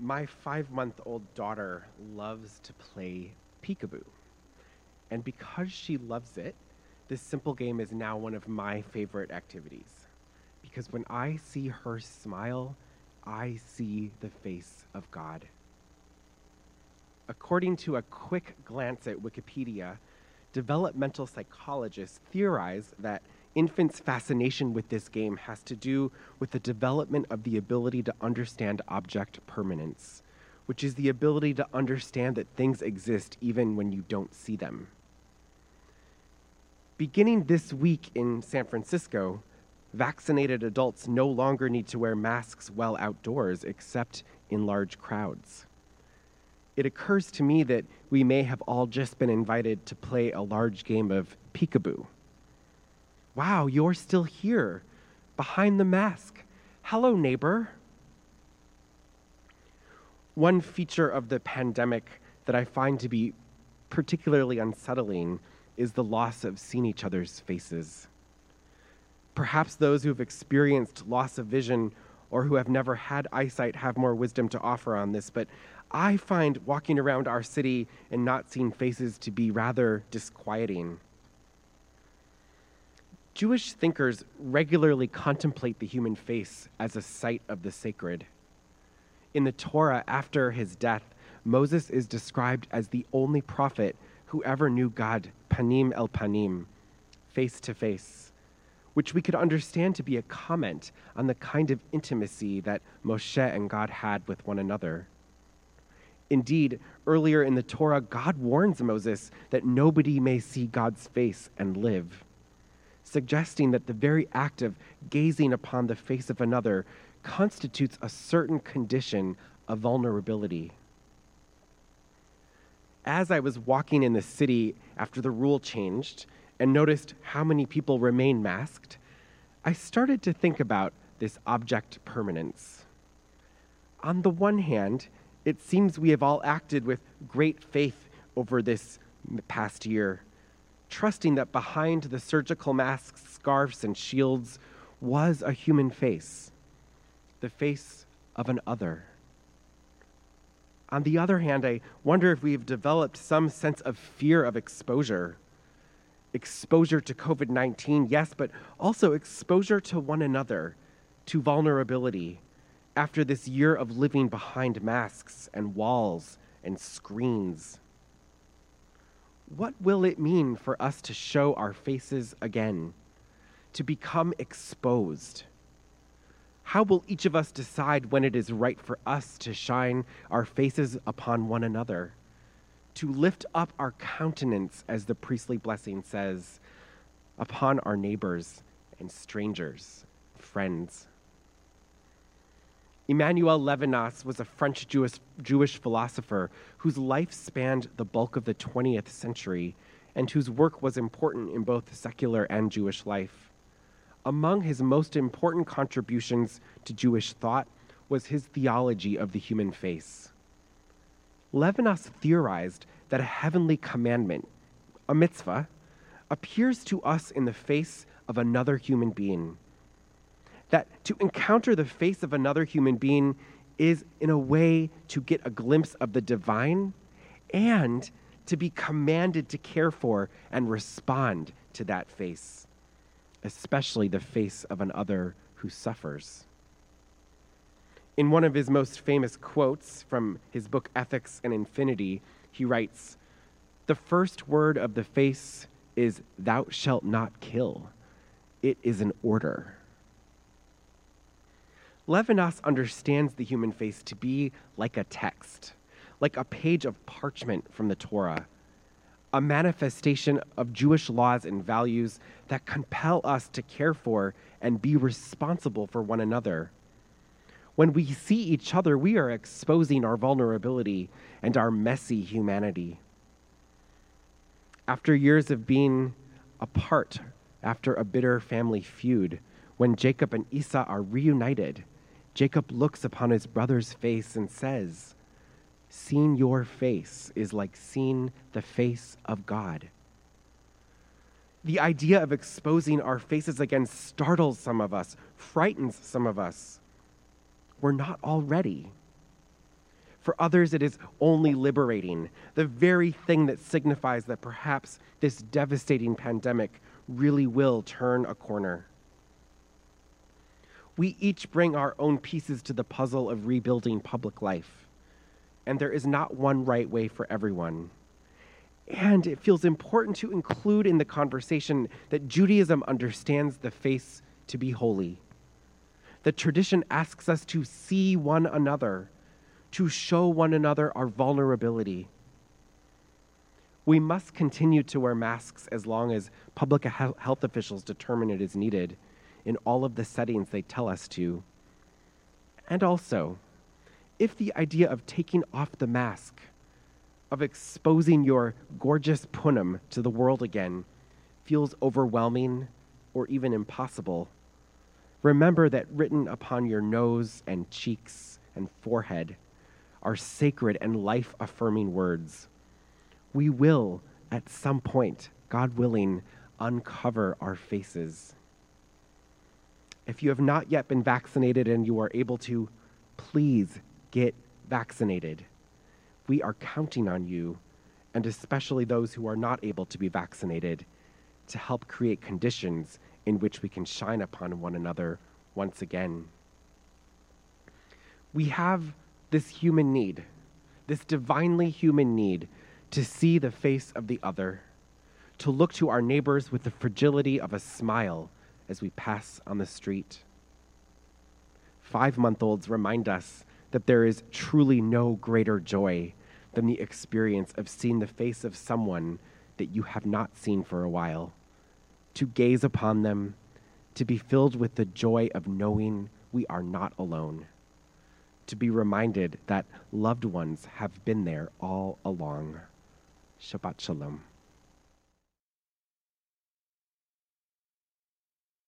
my 5-month-old daughter loves to play peekaboo. And because she loves it, this simple game is now one of my favorite activities. Because when I see her smile, I see the face of God. According to a quick glance at Wikipedia, developmental psychologists theorize that infants' fascination with this game has to do with the development of the ability to understand object permanence, which is the ability to understand that things exist even when you don't see them. Beginning this week in San Francisco, vaccinated adults no longer need to wear masks while outdoors, except in large crowds. It occurs to me that we may have all just been invited to play a large game of peekaboo. Wow, you're still here, behind the mask. Hello, neighbor. One feature of the pandemic that I find to be particularly unsettling is the loss of seeing each other's faces. Perhaps those who've experienced loss of vision or who have never had eyesight have more wisdom to offer on this, but I find walking around our city and not seeing faces to be rather disquieting. Jewish thinkers regularly contemplate the human face as a site of the sacred. In the Torah, after his death, Moses is described as the only prophet who ever knew God, panim el panim, face to face, which we could understand to be a comment on the kind of intimacy that Moshe and God had with one another. Indeed, earlier in the Torah, God warns Moses that nobody may see God's face and live, suggesting that the very act of gazing upon the face of another constitutes a certain condition of vulnerability. As I was walking in the city after the rule changed and noticed how many people remain masked, I started to think about this object permanence. On the one hand, it seems we have all acted with great faith over this past year, trusting that behind the surgical masks, scarves, and shields was a human face, the face of an other. On the other hand, I wonder if we've developed some sense of fear of exposure. Exposure to COVID-19, yes, but also exposure to one another, to vulnerability, after this year of living behind masks and walls and screens. What will it mean for us to show our faces again, to become exposed? How will each of us decide when it is right for us to shine our faces upon one another, to lift up our countenance, as the priestly blessing says, upon our neighbors and strangers, friends? Emmanuel Levinas was a French Jewish philosopher whose life spanned the bulk of the 20th century and whose work was important in both secular and Jewish life. Among his most important contributions to Jewish thought was his theology of the human face. Levinas theorized that a heavenly commandment, a mitzvah, appears to us in the face of another human being. That to encounter the face of another human being is, in a way, to get a glimpse of the divine and to be commanded to care for and respond to that face, especially the face of an other who suffers. In one of his most famous quotes from his book, Ethics and Infinity, he writes, "The first word of the face is, 'Thou shalt not kill.' It is an order." Levinas understands the human face to be like a text, like a page of parchment from the Torah, a manifestation of Jewish laws and values that compel us to care for and be responsible for one another. When we see each other, we are exposing our vulnerability and our messy humanity. After years of being apart, after a bitter family feud, when Jacob and Esau are reunited, Jacob looks upon his brother's face and says, "Seeing your face is like seeing the face of God." The idea of exposing our faces again startles some of us, frightens some of us. We're not all ready. For others, it is only liberating, the very thing that signifies that perhaps this devastating pandemic really will turn a corner. We each bring our own pieces to the puzzle of rebuilding public life, and there is not one right way for everyone. And it feels important to include in the conversation that Judaism understands the face to be holy. The tradition asks us to see one another, to show one another our vulnerability. We must continue to wear masks as long as public health officials determine it is needed in all of the settings they tell us to. And also, if the idea of taking off the mask, of exposing your gorgeous punim to the world again, feels overwhelming or even impossible, remember that written upon your nose and cheeks and forehead are sacred and life-affirming words. We will, at some point, God willing, uncover our faces. If you have not yet been vaccinated and you are able to, please get vaccinated. We are counting on you, and especially those who are not able to be vaccinated, to help create conditions in which we can shine upon one another once again. We have this human need, this divinely human need, to see the face of the other, to look to our neighbors with the fragility of a smile as we pass on the street. 5-month-olds remind us that there is truly no greater joy than the experience of seeing the face of someone that you have not seen for a while, to gaze upon them, to be filled with the joy of knowing we are not alone, to be reminded that loved ones have been there all along. Shabbat Shalom.